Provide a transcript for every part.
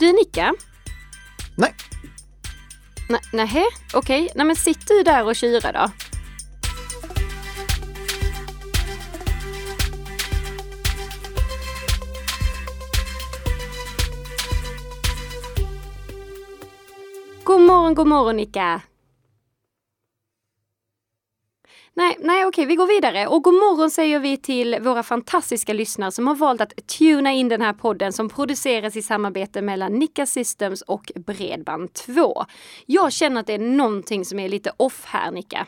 du Nikka? Nej. Nej, okej. Nej, men sitt du där och kyra då. God morgon Nikka. Nej, okej, vi går vidare. Och god morgon säger vi till våra fantastiska lyssnare som har valt att tuna in den här podden som produceras i samarbete mellan Nikka Systems och Bredband 2. Jag känner att det är någonting som är lite off här, Nikka.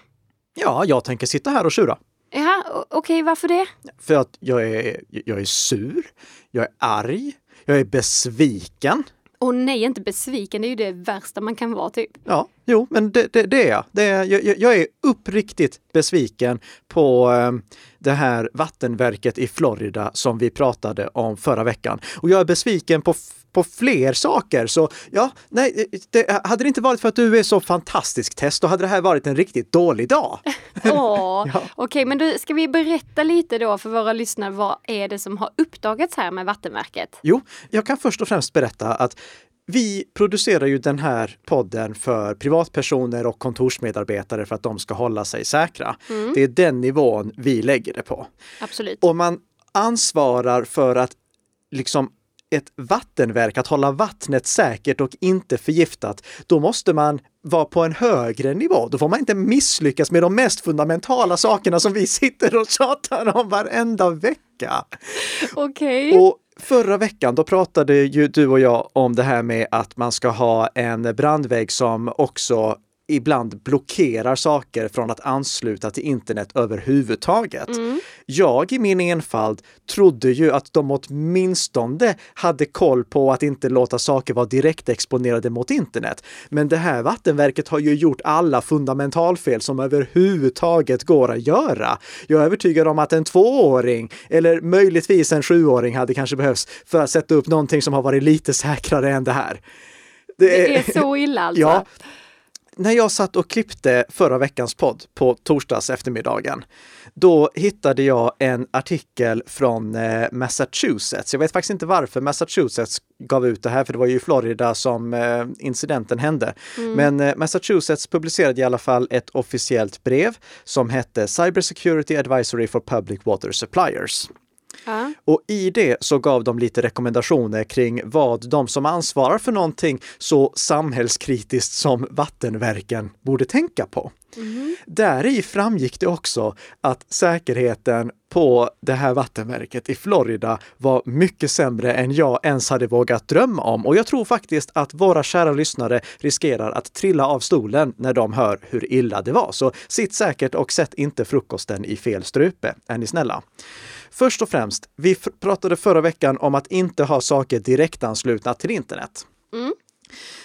Ja, jag tänker sitta här och tjura. Ja, okej, varför det? För att jag är sur, jag är arg, jag är besviken. Och nej, inte besviken. Det är ju det värsta man kan vara, typ. Ja, jo, men det är jag. Jag är uppriktigt besviken på det här vattenverket i Florida som vi pratade om förra veckan. Och jag är besviken på fler saker. Så ja, nej, hade det inte varit för att du är så fantastisk, Tess, då hade det här varit en riktigt dålig dag. Ja. Okej, men då ska vi berätta lite då för våra lyssnare, vad är det som har uppdagats här med vattenverket? Jo, jag kan först och främst berätta att vi producerar ju den här podden för privatpersoner och kontorsmedarbetare för att de ska hålla sig säkra. Mm. Det är den nivån vi lägger det på. Absolut. Och man ansvarar för att liksom ett vattenverk, att hålla vattnet säkert och inte förgiftat, då måste man vara på en högre nivå. Då får man inte misslyckas med de mest fundamentala sakerna som vi sitter och tjatar om varenda vecka. Okej. Och förra veckan, då pratade ju du och jag om det här med att man ska ha en brandvägg som också ibland blockerar saker från att ansluta till internet överhuvudtaget. Mm. Jag i min enfald trodde ju att de åtminstone hade koll på att inte låta saker vara direkt exponerade mot internet. Men det här vattenverket har ju gjort alla fundamentalfel som överhuvudtaget går att göra. Jag är övertygad om att en 2-åring eller möjligtvis en 7-åring hade kanske behövts för att sätta upp någonting som har varit lite säkrare än det här. Det är så illa alltså. Ja. När jag satt och klippte förra veckans podd på torsdags eftermiddagen, då hittade jag en artikel från Massachusetts. Jag vet faktiskt inte varför Massachusetts gav ut det här, för det var ju i Florida som incidenten hände. Mm. Men Massachusetts publicerade i alla fall ett officiellt brev som hette Cybersecurity Advisory for Public Water Suppliers. Och i det så gav de lite rekommendationer kring vad de som ansvarar för någonting så samhällskritiskt som vattenverken borde tänka på. Mm. Där i framgick det också att säkerheten på det här vattenverket i Florida var mycket sämre än jag ens hade vågat drömma om. Och jag tror faktiskt att våra kära lyssnare riskerar att trilla av stolen när de hör hur illa det var. Så sitt säkert och sätt inte frukosten i fel strupe, är ni snälla. Först och främst, vi pratade förra veckan om att inte ha saker direkt anslutna till internet. Mm.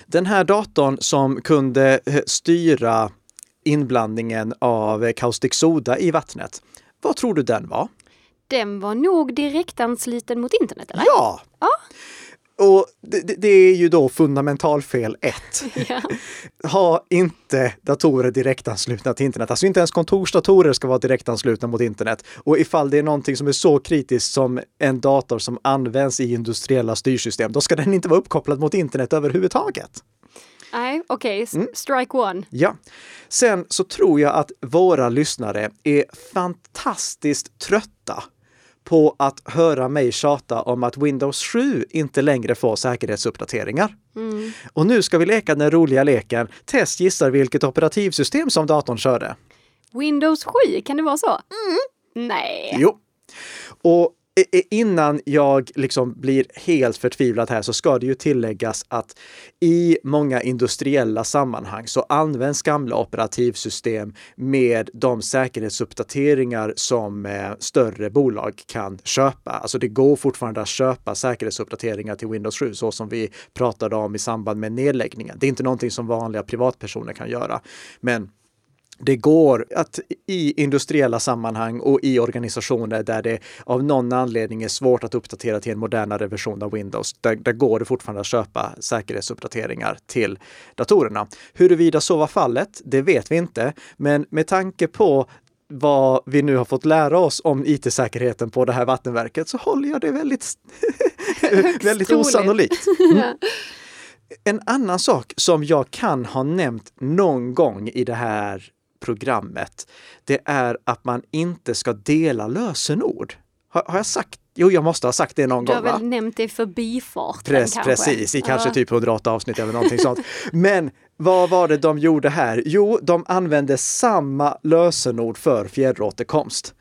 Den här datorn som kunde styra inblandningen av Caustic Soda i vattnet, vad tror du den var? Den var nog direkt ansluten mot internet, eller? Ja! Och det är ju då fundamentalfel 1. Ja. Ha inte datorer direktanslutna till internet. Alltså inte ens kontorsdatorer ska vara direktanslutna mot internet. Och ifall det är någonting som är så kritiskt som en dator som används i industriella styrsystem, då ska den inte vara uppkopplad mot internet överhuvudtaget. Nej, okej. Strike one. Ja. Sen så tror jag att våra lyssnare är fantastiskt trötta på att höra mig tjata om att Windows 7 inte längre får säkerhetsuppdateringar. Mm. Och nu ska vi leka den roliga leken. Tess gissar vilket operativsystem som datorn körde. Windows 7, kan det vara så? Mm. Nej. Jo. Och innan jag liksom blir helt förtvivlad här, så ska det ju tilläggas att i många industriella sammanhang så används gamla operativsystem med de säkerhetsuppdateringar som större bolag kan köpa. Alltså det går fortfarande att köpa säkerhetsuppdateringar till Windows 7 så som vi pratade om i samband med nedläggningen. Det är inte någonting som vanliga privatpersoner kan göra, men det går att i industriella sammanhang och i organisationer där det av någon anledning är svårt att uppdatera till en modernare version av Windows, där går det fortfarande att köpa säkerhetsuppdateringar till datorerna. Huruvida så var fallet, det vet vi inte, men med tanke på vad vi nu har fått lära oss om IT-säkerheten på det här vattenverket, så håller jag det väldigt osannolikt. Mm. En annan sak som jag kan ha nämnt någon gång i det här programmet, det är att man inte ska dela lösenord. Har jag sagt? Jo, jag måste ha sagt det någon gång. Du har väl nämnt det förbifarten kanske. Precis, i kanske typ 108 avsnitt eller någonting sånt. Men vad var det de gjorde här? Jo, de använde samma lösenord för fjärråterkomst.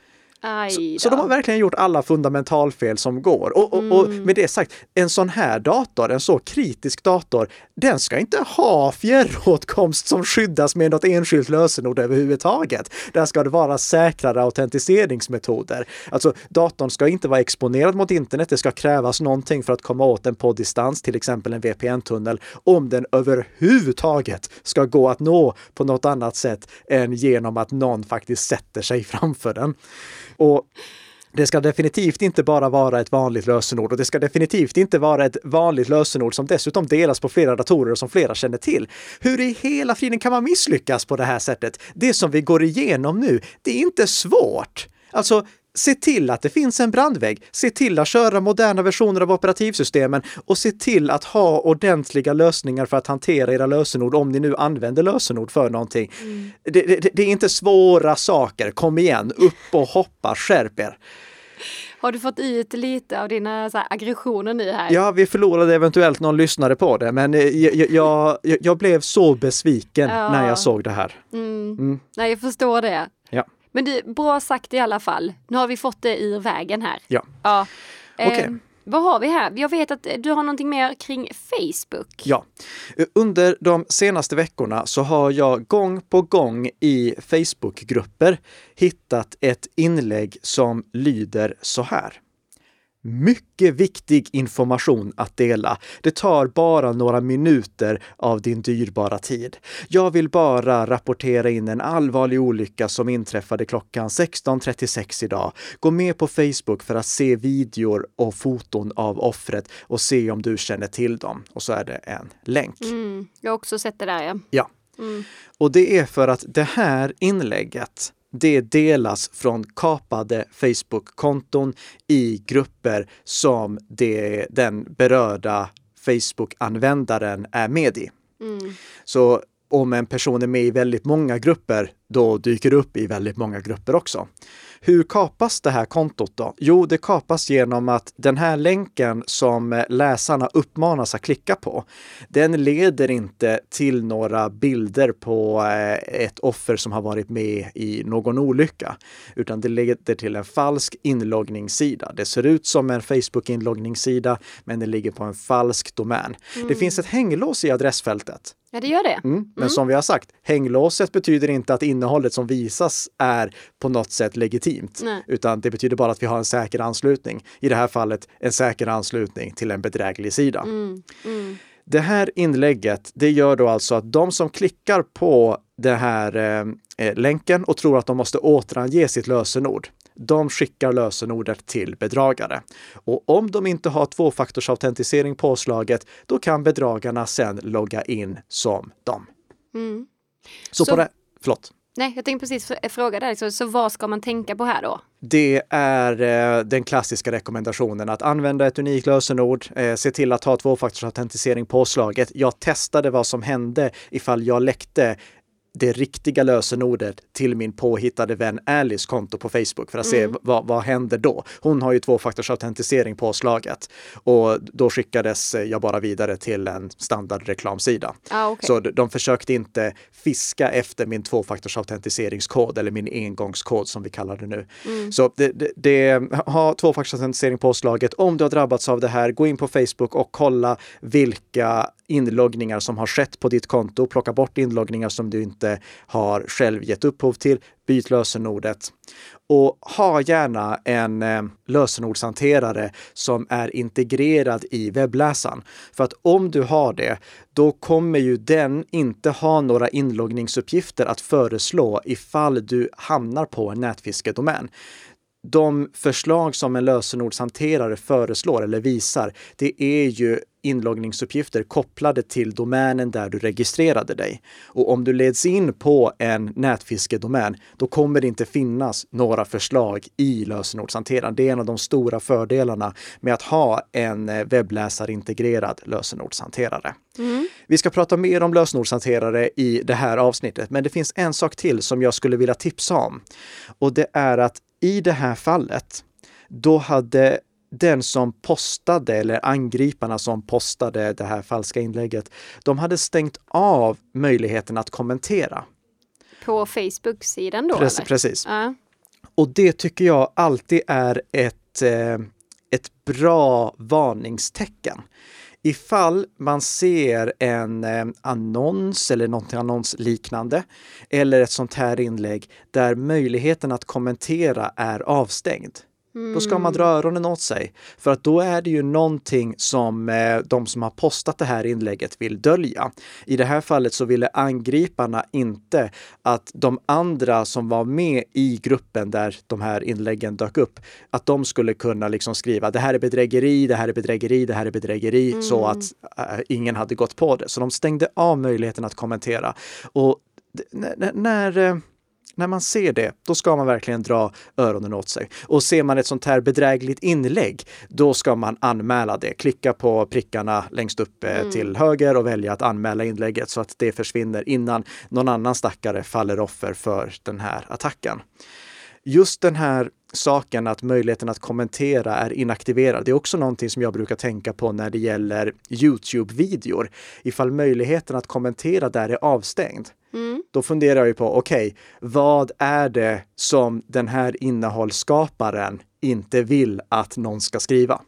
Så de har verkligen gjort alla fundamentalfel som går. Och med det sagt, en sån här dator, en så kritisk dator, den ska inte ha fjärråtkomst som skyddas med något enskilt lösenord överhuvudtaget. Där ska det vara säkrare autentiseringsmetoder. Alltså, datorn ska inte vara exponerad mot internet. Det ska krävas någonting för att komma åt den på distans, till exempel en VPN-tunnel, om den överhuvudtaget ska gå att nå på något annat sätt än genom att någon faktiskt sätter sig framför den. Och det ska definitivt inte bara vara ett vanligt lösenord, och det ska definitivt inte vara ett vanligt lösenord som dessutom delas på flera datorer och som flera känner till. Hur i hela friden kan man misslyckas på det här sättet? Det som vi går igenom nu, det är inte svårt. Alltså, se till att det finns en brandvägg, se till att köra moderna versioner av operativsystemen och se till att ha ordentliga lösningar för att hantera era lösenord om ni nu använder lösenord för någonting. Mm. Det är inte svåra saker. Kom igen, upp och hoppa, skärp er. Har du fått ut lite av dina så här aggressioner nu här? Ja, vi förlorade eventuellt någon lyssnare på det, men jag blev så besviken när jag såg det här. Mm. Nej, jag förstår det. Ja. Men du, bra sagt i alla fall. Nu har vi fått det ur vägen här. Ja. Okay. Vad har vi här? Jag vet att du har någonting mer kring Facebook. Ja. Under de senaste veckorna så har jag gång på gång i Facebookgrupper hittat ett inlägg som lyder så här. Mycket viktig information att dela. Det tar bara några minuter av din dyrbara tid. Jag vill bara rapportera in en allvarlig olycka som inträffade klockan 16:36 idag. Gå med på Facebook för att se videor och foton av offret och se om du känner till dem. Och så är det en länk. Mm, jag har också sett det där, ja. Ja. Mm. Och det är för att det här inlägget, det delas från kapade Facebook-konton i grupper som den berörda Facebook-användaren är med i. Mm. Så om en person är med i väldigt många grupper, då dyker det upp i väldigt många grupper också. Hur kapas det här kontot då? Jo, det kapas genom att den här länken som läsarna uppmanas att klicka på, den leder inte till några bilder på ett offer som har varit med i någon olycka, utan det leder till en falsk inloggningssida. Det ser ut som en Facebook-inloggningssida, men det ligger på en falsk domän. Mm. Det finns ett hänglås i adressfältet. Ja, det gör det. Men som vi har sagt, hänglåset betyder inte att innehållet som visas är på något sätt legitimt. Nej. Utan det betyder bara att vi har en säker anslutning. I det här fallet en säker anslutning till en bedräglig sida. Det här inlägget, det gör då alltså att de som klickar på den här länken och tror att de måste återange sitt lösenord, de skickar lösenordet till bedragare. Och om de inte har tvåfaktorsautentisering påslaget, då kan bedragarna sen logga in som dem. Mm. Så på det... Förlåt. Nej, jag tänkte precis fråga där. Så vad ska man tänka på här då? Det är den klassiska rekommendationen att använda ett unikt lösenord, se till att ha tvåfaktorsautentisering påslaget. Jag testade vad som hände ifall jag läckte det riktiga lösenordet till min påhittade vän Alice konto på Facebook för att se vad händer då. Hon har ju tvåfaktorsautentisering påslaget, och då skickades jag bara vidare till en standardreklamsida. Okay. Så de försökte inte fiska efter min tvåfaktorsautentiseringskod eller min engångskod som vi kallar det nu. Så ha tvåfaktorsautentisering påslaget. Om du har drabbats av det här, gå in på Facebook och kolla vilka inloggningar som har skett på ditt konto. Plocka bort inloggningar som du inte har själv gett upphov till. Byt lösenordet. Och ha gärna en lösenordshanterare som är integrerad i webbläsaren. För att om du har det, då kommer ju den inte ha några inloggningsuppgifter att föreslå ifall du hamnar på en nätfiskedomän. De förslag som en lösenordshanterare föreslår eller visar, det är ju inloggningsuppgifter kopplade till domänen där du registrerade dig. Och om du leds in på en nätfiskedomän, då kommer det inte finnas några förslag i lösenordshanteraren. Det är en av de stora fördelarna med att ha en webbläsarintegrerad lösenordshanterare. Mm. Vi ska prata mer om lösenordshanterare i det här avsnittet, men det finns en sak till som jag skulle vilja tipsa om. Och det är att i det här fallet, då hade den som postade, eller angriparna som postade det här falska inlägget, de hade stängt av möjligheten att kommentera. På Facebook-sidan då? Precis. Och det tycker jag alltid är ett bra varningstecken. Ifall man ser en annons eller något annonsliknande eller ett sånt här inlägg där möjligheten att kommentera är avstängd. Mm. Då ska man dra öronen åt sig, för att då är det ju någonting som de som har postat det här inlägget vill dölja. I det här fallet så ville angriparna inte att de andra som var med i gruppen där de här inläggen dök upp, att de skulle kunna liksom skriva det här är bedrägeri, det här är bedrägeri, det här är bedrägeri, så att ingen hade gått på det. Så de stängde av möjligheten att kommentera. Och när man ser det, då ska man verkligen dra öronen åt sig. Och ser man ett sånt här bedrägligt inlägg, då ska man anmäla det. Klicka på prickarna längst upp till höger och välja att anmäla inlägget så att det försvinner innan någon annan stackare faller offer för den här attacken. Just den här saken att möjligheten att kommentera är inaktiverad, det är också någonting som jag brukar tänka på när det gäller YouTube-videor. Ifall möjligheten att kommentera där är avstängd, då funderar jag ju på, okej, vad är det som den här innehållsskaparen inte vill att någon ska skriva?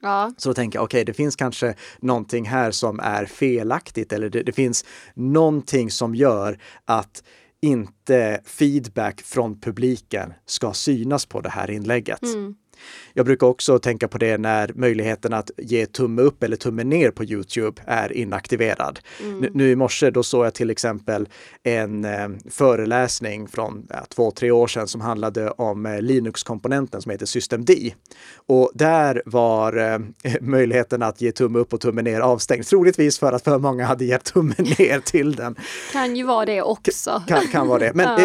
Ja. Så då tänker jag, okej, det finns kanske någonting här som är felaktigt, eller det finns någonting som gör att inte feedback från publiken ska synas på det här inlägget. Mm. Jag brukar också tänka på det när möjligheten att ge tumme upp eller tumme ner på YouTube är inaktiverad. Mm. Nu i morse då såg jag till exempel en föreläsning från 2-3 år sedan som handlade om Linux-komponenten som heter Systemd. Och där var möjligheten att ge tumme upp och tumme ner avstängd. Troligtvis för att för många hade gett tumme ner till den. Kan ju vara det också. Kan vara det. Men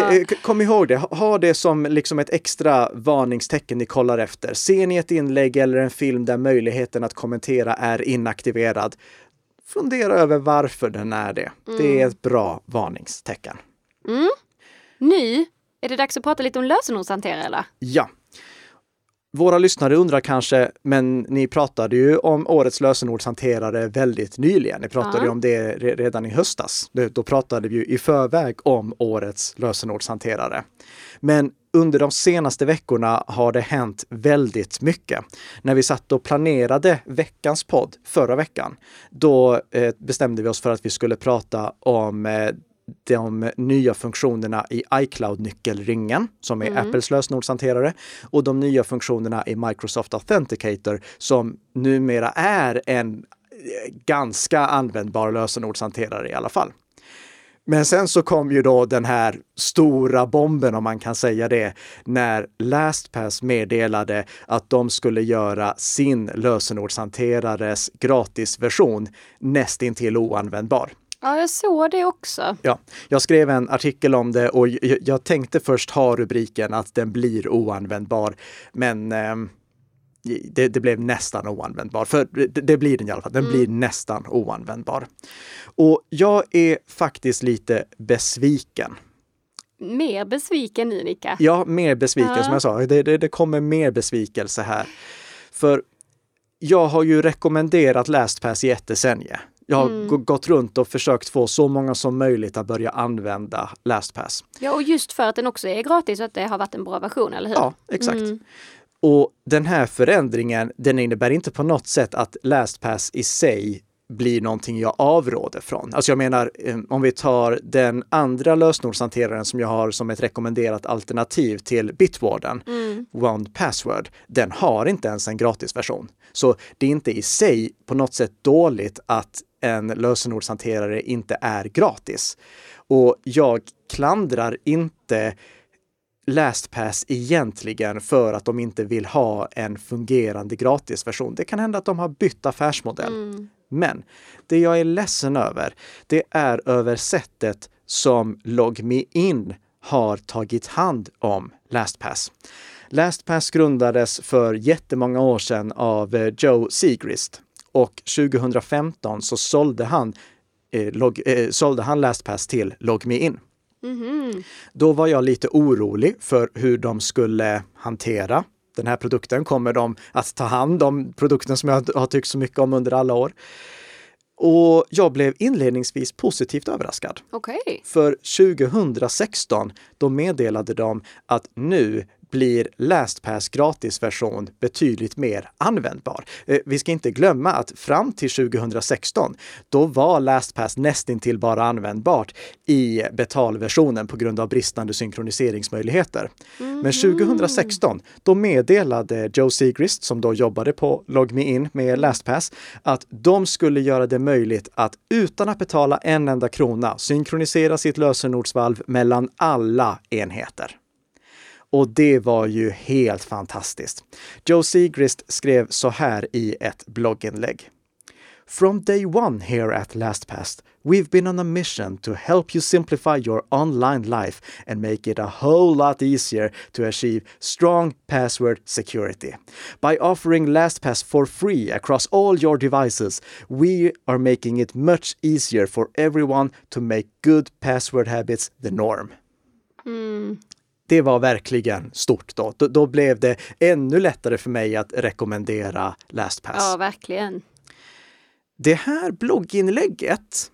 kom ihåg det. Ha det som liksom ett extra varningstecken ni kollar efter. Ser ni ett inlägg eller en film där möjligheten att kommentera är inaktiverad, fundera över varför den är det. Mm. Det är ett bra varningstecken. Mm. Nu är det dags att prata lite om lösenordshanterare, eller? Ja. Våra lyssnare undrar kanske, men ni pratade ju om årets lösenordshanterare väldigt nyligen. Ni pratade ju om det redan i höstas. Då pratade vi ju i förväg om årets lösenordshanterare. Men under de senaste veckorna har det hänt väldigt mycket. När vi satt och planerade veckans podd förra veckan, då bestämde vi oss för att vi skulle prata om de nya funktionerna i iCloud-nyckelringen som är Apples lösenordshanterare, och de nya funktionerna i Microsoft Authenticator som numera är en ganska användbar lösenordshanterare i alla fall. Men sen så kom ju då den här stora bomben, om man kan säga det, när LastPass meddelade att de skulle göra sin lösenordshanterares gratisversion nästintill oanvändbar. Ja, jag såg det också. Ja, jag skrev en artikel om det och jag tänkte först ha rubriken att den blir oanvändbar, men det blev nästan oanvändbar. För det blir den i alla fall. Den blir nästan oanvändbar. Och jag är faktiskt lite besviken. Mer besviken nu, Nikka? Ja, mer besviken som jag sa. Det kommer mer besvikelse här. För jag har ju rekommenderat LastPass i ett decennium. Jag har gått runt och försökt få så många som möjligt att börja använda LastPass. Ja, och just för att den också är gratis så att det har varit en bra version, eller hur? Ja, exakt. Och den här förändringen, den innebär inte på något sätt att LastPass i sig blir någonting jag avråder från. Alltså jag menar, om vi tar den andra lösenordshanteraren som jag har som ett rekommenderat alternativ till Bitwarden, One Password, den har inte ens en gratisversion. Så det är inte i sig på något sätt dåligt att en lösenordshanterare inte är gratis. Och jag klandrar inte LastPass egentligen för att de inte vill ha en fungerande gratisversion. Det kan hända att de har bytt affärsmodell. Men det jag är ledsen över, det är över sättet som LogMeIn har tagit hand om LastPass. LastPass grundades för jättemånga år sedan av Joe Siegrist och 2015 så sålde han LastPass till LogMeIn. Mm-hmm. Då var jag lite orolig för hur de skulle hantera den här produkten. Kommer de att ta hand om produkten som jag har tyckt så mycket om under alla år? Och jag blev inledningsvis positivt överraskad. Okay. För 2016 då meddelade de att nu blir LastPass gratisversion betydligt mer användbar. Vi ska inte glömma att fram till 2016 då var LastPass nästintill bara användbart i betalversionen på grund av bristande synkroniseringsmöjligheter. Mm-hmm. Men 2016 då meddelade Joe Siegrist, som då jobbade på LogMeIn med LastPass, att de skulle göra det möjligt att utan att betala en enda krona synkronisera sitt lösenordsvalv mellan alla enheter. Och det var ju helt fantastiskt. Joe Siegrist skrev så här i ett blogginlägg. From day one here at LastPass, we've been on a mission to help you simplify your online life and make it a whole lot easier to achieve strong password security. By offering LastPass for free across all your devices, we are making it much easier for everyone to make good password habits the norm. Mm. Det var verkligen stort då. Då blev det ännu lättare för mig att rekommendera LastPass. Ja, verkligen. Det här blogginlägget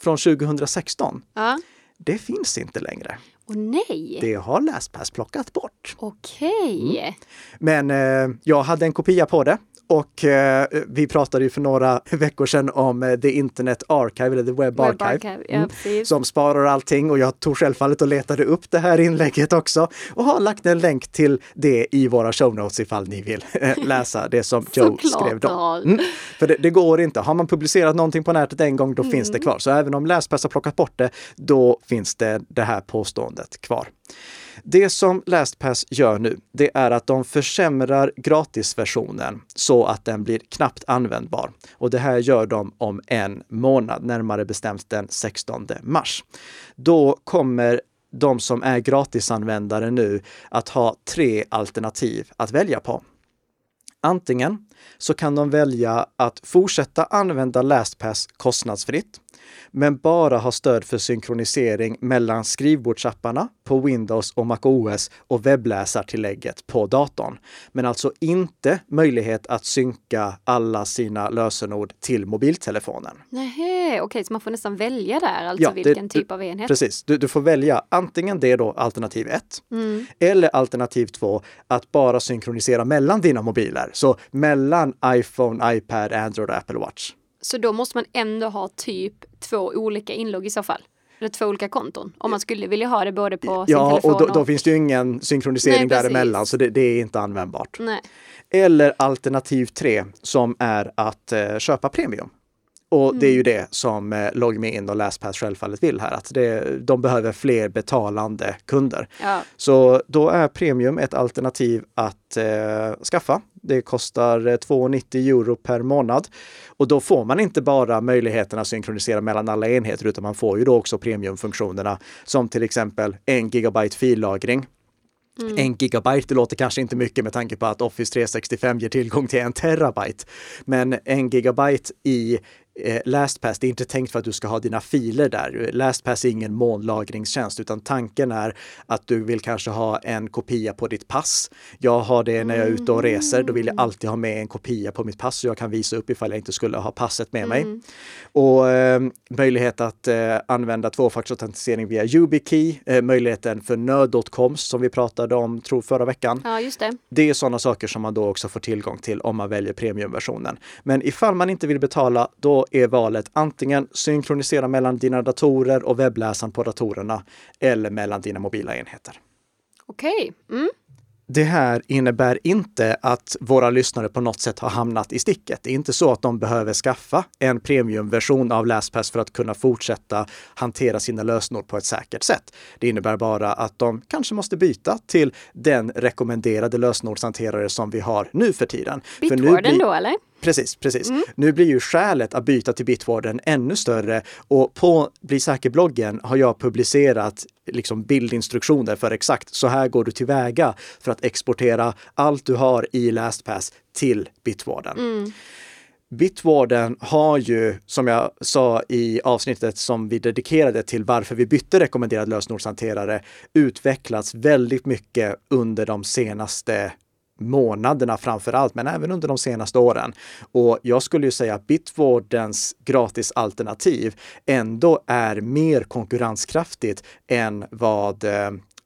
från 2016, ja. Det finns inte längre. Åh nej! Det har LastPass plockat bort. Okej. Mm. Men jag hade en kopia på det. Och vi pratade ju för några veckor sedan om The Internet Archive, eller The Web Archive, som sparar allting. Och jag tog självfallet och letade upp det här inlägget också. Och har lagt en länk till det i våra show notes ifall ni vill läsa det som Joe skrev då. Mm. För det går inte. Har man publicerat någonting på nätet en gång, då finns det kvar. Så även om LastPass har plockat bort det, då finns det här påståendet kvar. Det som LastPass gör nu, det är att de försämrar gratisversionen så att den blir knappt användbar. Och det här gör de om en månad, närmare bestämt den 16 mars. Då kommer de som är gratisanvändare nu att ha 3 alternativ att välja på. Antingen så kan de välja att fortsätta använda LastPass kostnadsfritt, men bara ha stöd för synkronisering mellan skrivbordsapparna på Windows och macOS och webbläsartillägget på datorn. Men alltså inte möjlighet att synka alla sina lösenord till mobiltelefonen. Nej, okej, så man får nästan välja där, alltså ja, vilken typ av enhet. Precis, du får välja antingen det då, alternativ 1, eller alternativ 2, att bara synkronisera mellan dina mobiler. Så mellan iPhone, iPad, Android och Apple Watch. Så då måste man ändå ha typ 2 olika inlogg i så fall. Eller 2 olika konton. Om man skulle vilja ha det både på sin telefon och... Ja, och då finns det ju ingen synkronisering däremellan. Så det är inte användbart. Nej. Eller alternativ 3 som är att köpa premium. Och det är ju det som LogMeIn och LastPass självfallet vill här. Att de behöver fler betalande kunder. Ja. Så då är premium ett alternativ att skaffa. Det kostar 2,90 euro per månad. Och då får man inte bara möjligheten att synkronisera mellan alla enheter, utan man får ju då också premiumfunktionerna som till exempel 1 GB fillagring. 1 GB, det låter kanske inte mycket med tanke på att Office 365 ger tillgång till 1 terabyte. Men 1 GB i LastPass, det är inte tänkt för att du ska ha dina filer där. LastPass är ingen molnlagringstjänst, utan tanken är att du vill kanske ha en kopia på ditt pass. Jag har det när jag är ute och reser, då vill jag alltid ha med en kopia på mitt pass så jag kan visa upp ifall jag inte skulle ha passet med mig. Och möjlighet att använda tvåfaktorsautentisering via YubiKey, möjligheten för nödåtkomst som vi pratade om förra veckan. Ja, just det. Det är sådana saker som man då också får tillgång till om man väljer premiumversionen. Men ifall man inte vill betala, då är valet antingen synkronisera mellan dina datorer och webbläsaren på datorerna eller mellan dina mobila enheter. Okej. Mm. Det här innebär inte att våra lyssnare på något sätt har hamnat i sticket. Det är inte så att de behöver skaffa en premiumversion av LastPass för att kunna fortsätta hantera sina lösenord på ett säkert sätt. Det innebär bara att de kanske måste byta till den rekommenderade lösenordshanterare som vi har nu för tiden. Bitwarden då, eller? Precis. Mm. Nu blir ju skälet att byta till Bitwarden ännu större, och på Bli säker-bloggen har jag publicerat liksom bildinstruktioner för exakt så här går du tillväga för att exportera allt du har i LastPass till Bitwarden. Mm. Bitwarden har ju, som jag sa i avsnittet som vi dedikerade till varför vi bytte rekommenderad lösenordshanterare, utvecklats väldigt mycket under de senaste månaderna framför allt, men även under de senaste åren. Och jag skulle ju säga att Bitwardens gratisalternativ ändå är mer konkurrenskraftigt än vad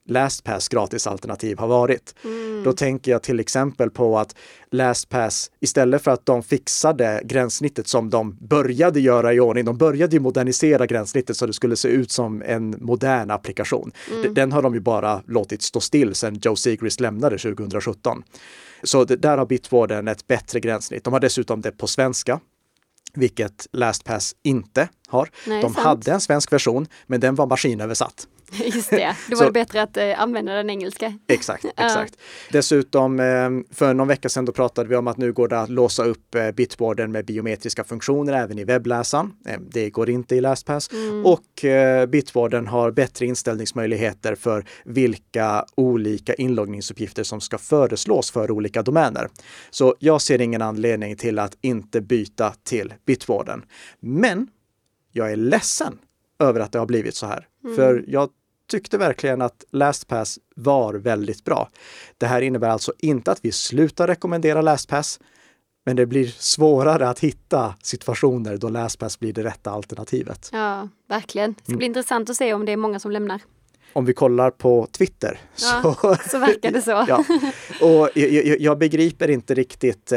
LastPass gratisalternativ har varit. Mm. Då tänker jag till exempel på att LastPass, istället för att de fixade gränssnittet som de började göra i ordning, de började ju modernisera gränssnittet så det skulle se ut som en modern applikation. Mm. Den har de ju bara låtit stå still sedan Joe Siegrist lämnade 2017. Så där har Bitwarden ett bättre gränssnitt. De har dessutom det på svenska, vilket LastPass inte har. Nej, de hade en svensk version, men den var maskinöversatt. Just det, då var det bättre att använda den engelska. Exakt. Dessutom, för någon vecka sedan då pratade vi om att nu går det att låsa upp Bitwarden med biometriska funktioner även i webbläsaren. Det går inte i LastPass. Mm. Och Bitwarden har bättre inställningsmöjligheter för vilka olika inloggningsuppgifter som ska föreslås för olika domäner. Så jag ser ingen anledning till att inte byta till Bitwarden. Men jag är ledsen över att det har blivit så här. Mm. För jag tyckte verkligen att LastPass var väldigt bra. Det här innebär alltså inte att vi slutar rekommendera LastPass, men det blir svårare att hitta situationer då LastPass blir det rätta alternativet. Ja, verkligen. Det ska bli intressant att se om det är många som lämnar. Om vi kollar på Twitter. Ja, så verkar det så. Ja. Och jag begriper inte riktigt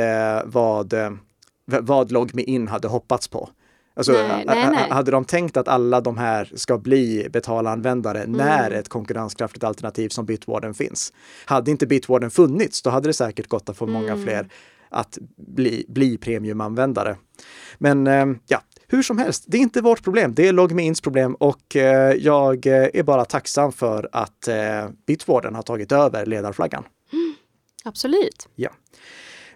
vad LogMeIn hade hoppats på. Alltså, nej. Hade de tänkt att alla de här ska bli betalanvändare när ett konkurrenskraftigt alternativ som Bitwarden finns? Hade inte Bitwarden funnits, då hade det säkert gått att få många fler att bli premiumanvändare. Men ja, hur som helst, det är inte vårt problem. Det är LogMeIns problem, och jag är bara tacksam för att Bitwarden har tagit över ledarflaggan. Mm. Absolut. Ja.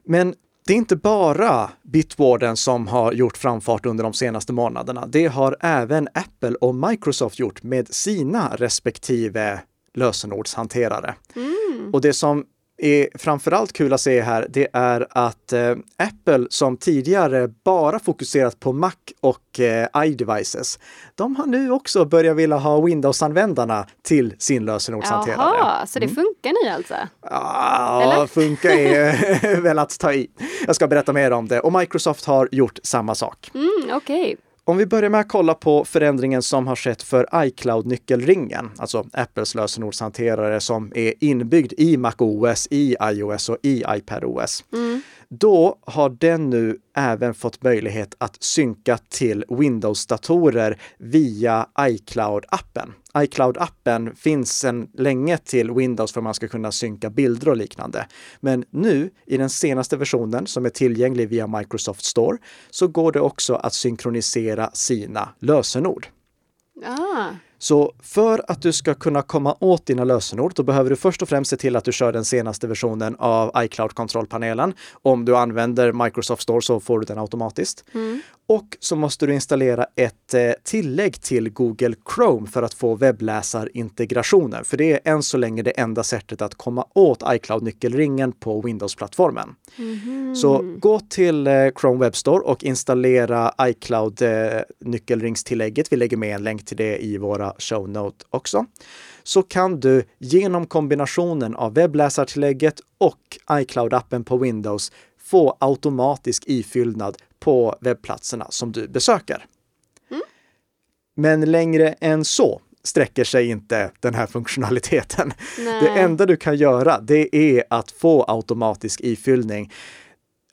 Men det är inte bara Bitwarden som har gjort framfart under de senaste månaderna. Det har även Apple och Microsoft gjort med sina respektive lösenordshanterare. Mm. Och det som är framförallt kul att se här, det är att Apple, som tidigare bara fokuserat på Mac och iDevices, de har nu också börjat vilja ha Windows-användarna till sin lösenordshanterare. Jaha, så det funkar nu alltså? Ja, funkar är väl att ta i. Jag ska berätta mer om det. Och Microsoft har gjort samma sak. Mm, okej. Om vi börjar med att kolla på förändringen som har skett för iCloud-nyckelringen, alltså Apples lösenordshanterare som är inbyggd i macOS, i iOS och i iPadOS. Mm. Då har den nu även fått möjlighet att synka till Windows-datorer via iCloud-appen. iCloud-appen finns sedan länge till Windows för att man ska kunna synka bilder och liknande. Men nu, i den senaste versionen som är tillgänglig via Microsoft Store, så går det också att synkronisera sina lösenord. Ah. Så för att du ska kunna komma åt dina lösenord, då behöver du först och främst se till att du kör den senaste versionen av iCloud-kontrollpanelen. Om du använder Microsoft Store så får du den automatiskt. Mm. Och så måste du installera ett tillägg till Google Chrome för att få webbläsarintegrationen. För det är än så länge det enda sättet att komma åt iCloud-nyckelringen på Windows-plattformen. Mm. Så gå till Chrome Web Store och installera iCloud-nyckelringstillägget. Vi lägger med en länk till det i våra show note också, så kan du genom kombinationen av webbläsartillägget och iCloud-appen på Windows få automatisk ifyllnad på webbplatserna som du besöker. Mm. Men längre än så sträcker sig inte den här funktionaliteten. Nej. Det enda du kan göra, det är att få automatisk ifyllning.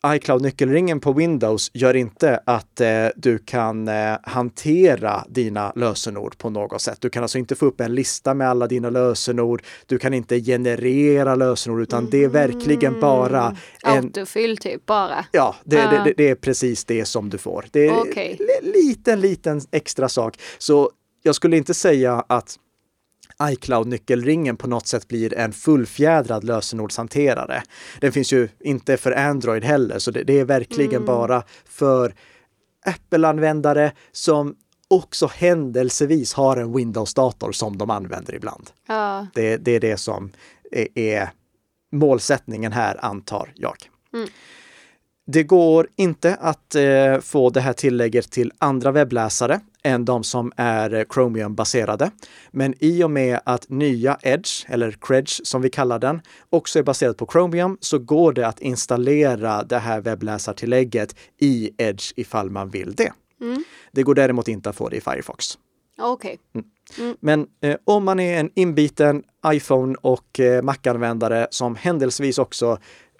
iCloud-nyckelringen på Windows gör inte att du kan hantera dina lösenord på något sätt. Du kan alltså inte få upp en lista med alla dina lösenord. Du kan inte generera lösenord, utan det är verkligen bara en autofyll typ bara. Ja, det är precis det som du får. Det är en liten extra sak. Så jag skulle inte säga att iCloud-nyckelringen på något sätt blir en fullfjädrad lösenordshanterare. Den finns ju inte för Android heller, så det är verkligen bara för Apple-användare som också händelsevis har en Windows-dator som de använder ibland. Ja. Det är det som är målsättningen här, antar jag. Mm. Det går inte att få det här tillägget till andra webbläsare än de som är Chromium-baserade. Men i och med att nya Edge, eller Credge som vi kallar den, också är baserad på Chromium, så går det att installera det här webbläsartillägget i Edge ifall man vill det. Mm. Det går däremot inte att få det i Firefox. Okej. Okay. Mm. Men om man är en inbiten iPhone- och Mac-användare som händelsevis också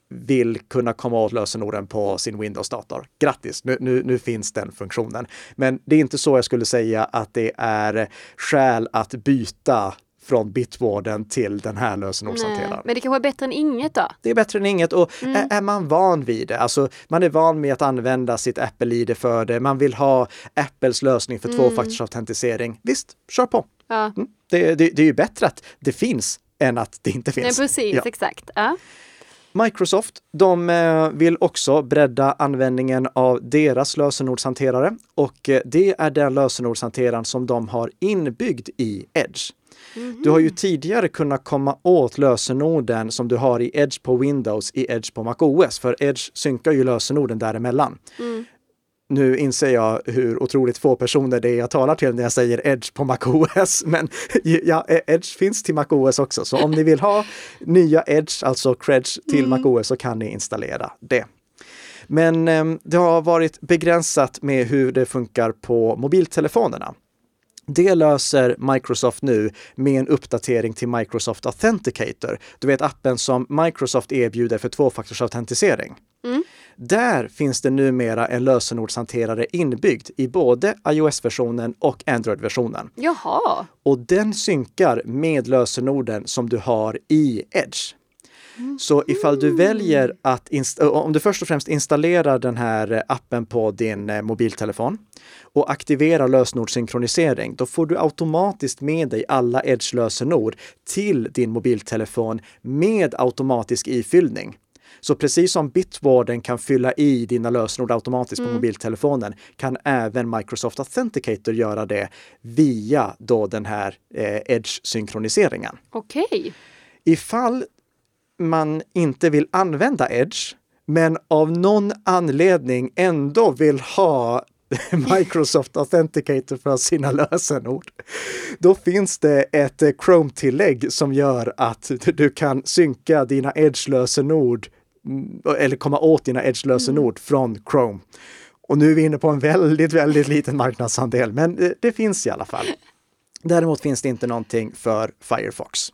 vill kunna komma åt lösenorden på sin Windows-dator. Grattis, nu finns den funktionen. Men det är inte så jag skulle säga att det är skäl att byta från Bitwarden till den här lösenordshanteraren. Men det kanske är bättre än inget då? Det är bättre än inget, och är man van vid det, alltså man är van med att använda sitt Apple-ID för det, man vill ha Apples lösning för tvåfaktorsautentisering. Visst, kör på. Ja. Mm. Det är ju bättre att det finns än att det inte finns. Nej, precis, ja. Exakt. Ja. Microsoft, de vill också bredda användningen av deras lösenordshanterare, och det är den lösenordshanteraren som de har inbyggd i Edge. Mm-hmm. Du har ju tidigare kunnat komma åt lösenorden som du har i Edge på Windows, i Edge på macOS, för Edge synkar ju lösenorden däremellan. Mm. Nu inser jag hur otroligt få personer det är jag talar till när jag säger Edge på macOS, men ja, Edge finns till macOS också. Så om ni vill ha nya Edge, alltså Credge, till macOS, så kan ni installera det. Men det har varit begränsat med hur det funkar på mobiltelefonerna. Det löser Microsoft nu med en uppdatering till Microsoft Authenticator. Du vet, appen som Microsoft erbjuder för tvåfaktorsautentisering. Mm. Där finns det numera en lösenordshanterare inbyggd i både iOS-versionen och Android-versionen. Jaha! Och den synkar med lösenorden som du har i Edge. Så ifall du väljer att, om du först och främst installerar den här appen på din mobiltelefon och aktiverar lösenordssynkronisering, då får du automatiskt med dig alla Edge-lösenord till din mobiltelefon med automatisk ifyllning. Så precis som Bitwarden kan fylla i dina lösenord automatiskt på mobiltelefonen, kan även Microsoft Authenticator göra det via då den här Edge-synkroniseringen. Okej. Ifall man inte vill använda Edge, men av någon anledning ändå vill ha Microsoft Authenticator för sina lösenord, då finns det ett Chrome-tillägg som gör att du kan synka dina Edge-lösenord, eller komma åt dina Edge-lösenord från Chrome. Och nu är vi inne på en väldigt, väldigt liten marknadsandel, men det finns i alla fall. Däremot finns det inte någonting för Firefox.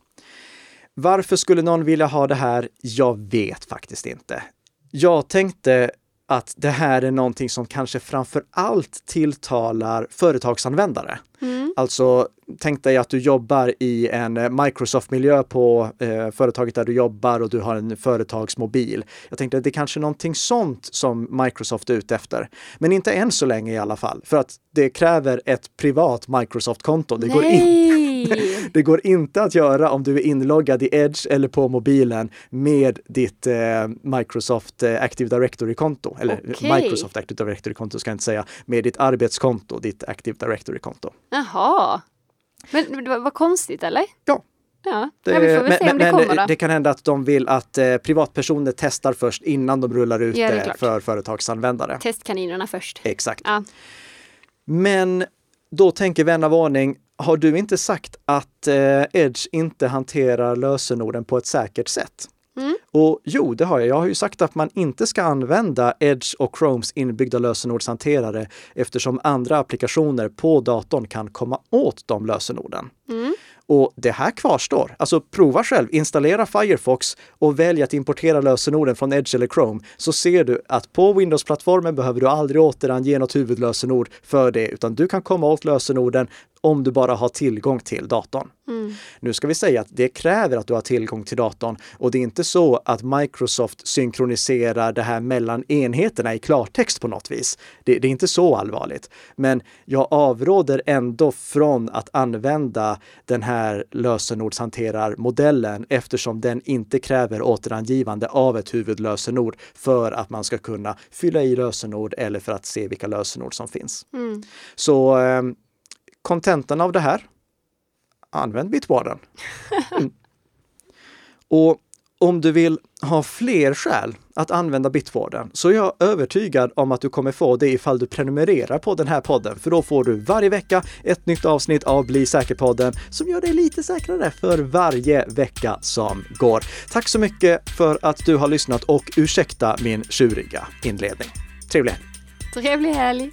Varför skulle någon vilja ha det här? Jag vet faktiskt inte. Jag tänkte att det här är någonting som kanske framför allt tilltalar företagsanvändare. Mm. Alltså, tänk dig att du jobbar i en Microsoft-miljö på företaget där du jobbar, och du har en företagsmobil. Jag tänkte att det är kanske någonting sånt som Microsoft är ute efter. Men inte än så länge i alla fall. För att det kräver ett privat Microsoft-konto. Det går inte att göra om du är inloggad i Edge eller på mobilen med ditt Microsoft Active Directory-konto. Eller Microsoft Active Directory-konto ska jag inte säga. Med ditt arbetskonto, ditt Active Directory-konto. Jaha. Men det var konstigt, eller? Ja. Ja, vi får väl se om det kommer då. Det kan hända att de vill att privatpersoner testar först innan de rullar ut det för företagsanvändare. Testkaninerna först. Exakt. Ja. Men då tänker vän av ordning, har du inte sagt att Edge inte hanterar lösenorden på ett säkert sätt? Mm. Och jo, det har jag. Jag har ju sagt att man inte ska använda Edge och Chromes inbyggda lösenordshanterare, eftersom andra applikationer på datorn kan komma åt de lösenorden. Mm. Och det här kvarstår. Alltså, prova själv. Installera Firefox och välj att importera lösenorden från Edge eller Chrome, så ser du att på Windows-plattformen behöver du aldrig återange något huvudlösenord för det, utan du kan komma åt lösenorden om du bara har tillgång till datorn. Mm. Nu ska vi säga att det kräver att du har tillgång till datorn, och det är inte så att Microsoft synkroniserar det här mellan enheterna i klartext på något vis. Det är inte så allvarligt. Men jag avråder ändå från att använda den här lösenordshanterarmodellen, eftersom den inte kräver återangivande av ett huvudlösenord för att man ska kunna fylla i lösenord eller för att se vilka lösenord som finns. Mm. Så kontentan av det här: använd Bitwarden. Mm. Och om du vill ha fler skäl att använda Bitwarden, så är jag övertygad om att du kommer få det ifall du prenumererar på den här podden. För då får du varje vecka ett nytt avsnitt av Bli säker-podden som gör dig lite säkrare för varje vecka som går. Tack så mycket för att du har lyssnat, och ursäkta min tjuriga inledning. Trevlig helg!